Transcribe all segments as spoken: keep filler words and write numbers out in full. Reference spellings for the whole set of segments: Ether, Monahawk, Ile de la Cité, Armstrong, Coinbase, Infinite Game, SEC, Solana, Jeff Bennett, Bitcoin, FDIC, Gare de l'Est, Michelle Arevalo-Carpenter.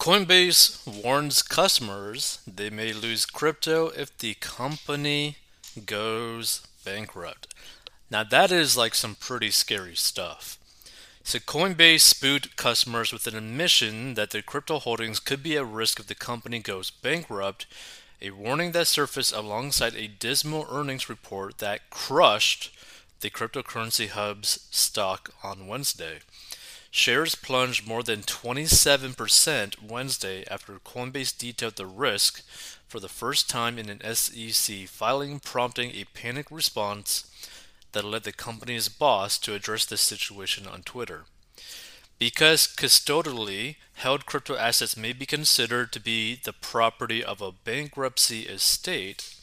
Coinbase warns customers they may lose crypto if the company goes bankrupt. Now that is like some pretty scary stuff. So Coinbase spooked customers with an admission that their crypto holdings could be at risk if the company goes bankrupt, a warning that surfaced alongside a dismal earnings report that crushed the cryptocurrency hub's stock on Wednesday. Shares plunged more than twenty-seven percent Wednesday after Coinbase detailed the risk for the first time in an S E C filing, prompting a panic response that led the company's boss to address this situation on Twitter. Because custodially held crypto assets may be considered to be the property of a bankruptcy estate,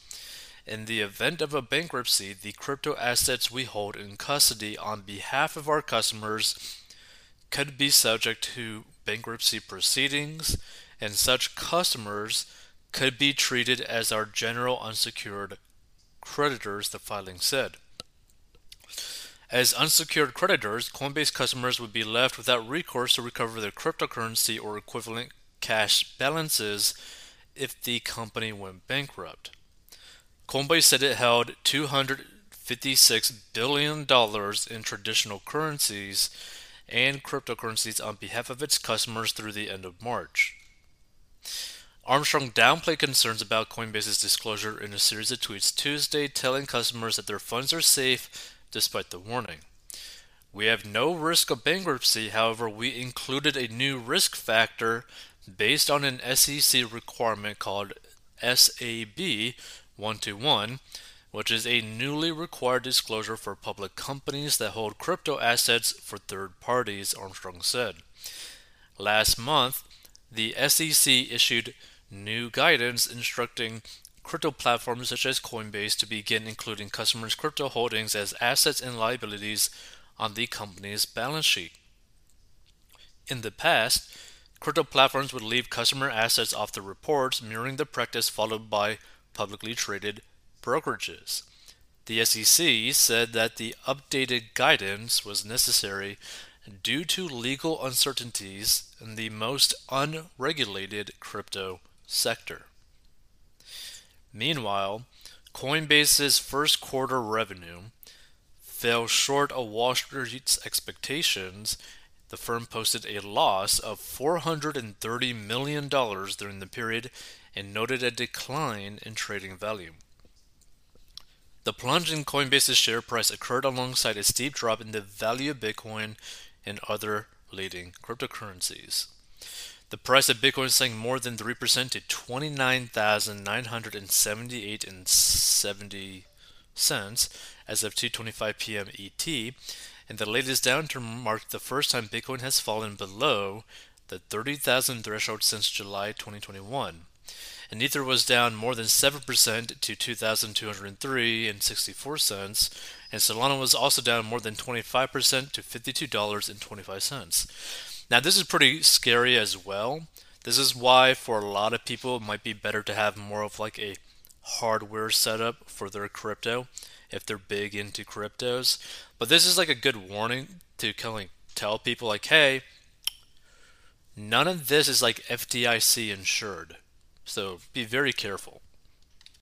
in the event of a bankruptcy, the crypto assets we hold in custody on behalf of our customers could be subject to bankruptcy proceedings, and such customers could be treated as our general unsecured creditors, the filing said. As unsecured creditors, Coinbase customers would be left without recourse to recover their cryptocurrency or equivalent cash balances if the company went bankrupt. Coinbase said it held two hundred fifty-six billion dollars in traditional currencies and cryptocurrencies on behalf of its customers through the end of March. Armstrong downplayed concerns about Coinbase's disclosure in a series of tweets Tuesday, telling customers that their funds are safe despite the warning. "We have no risk of bankruptcy, however, we included a new risk factor based on an S E C requirement called S A B one twenty-one, which is a newly required disclosure for public companies that hold crypto assets for third parties," Armstrong said. Last month, the S E C issued new guidance instructing crypto platforms such as Coinbase to begin including customers' crypto holdings as assets and liabilities on the company's balance sheet. In the past, crypto platforms would leave customer assets off the reports, mirroring the practice followed by publicly traded brokerages. The S E C said that the updated guidance was necessary due to legal uncertainties in the most unregulated crypto sector. Meanwhile, Coinbase's first quarter revenue fell short of Wall Street's expectations. The firm posted a loss of four hundred thirty million dollars during the period and noted a decline in trading value. The plunge in Coinbase's share price occurred alongside a steep drop in the value of Bitcoin and other leading cryptocurrencies. The price of Bitcoin sank more than three percent to twenty-nine thousand nine hundred seventy-eight dollars and seventy cents as of two twenty-five p.m. E T, and the latest downturn marked the first time Bitcoin has fallen below the thirty thousand threshold since July twenty twenty-one. And Ether was down more than seven percent to two thousand two hundred three dollars and sixty-four cents, and Solana was also down more than twenty-five percent to fifty-two dollars and twenty-five cents. Now, this is pretty scary as well. This is why, for a lot of people, it might be better to have more of like a hardware setup for their crypto if they're big into cryptos. But this is like a good warning to kind of tell people, like, hey, none of this is like F D I C insured. So be very careful.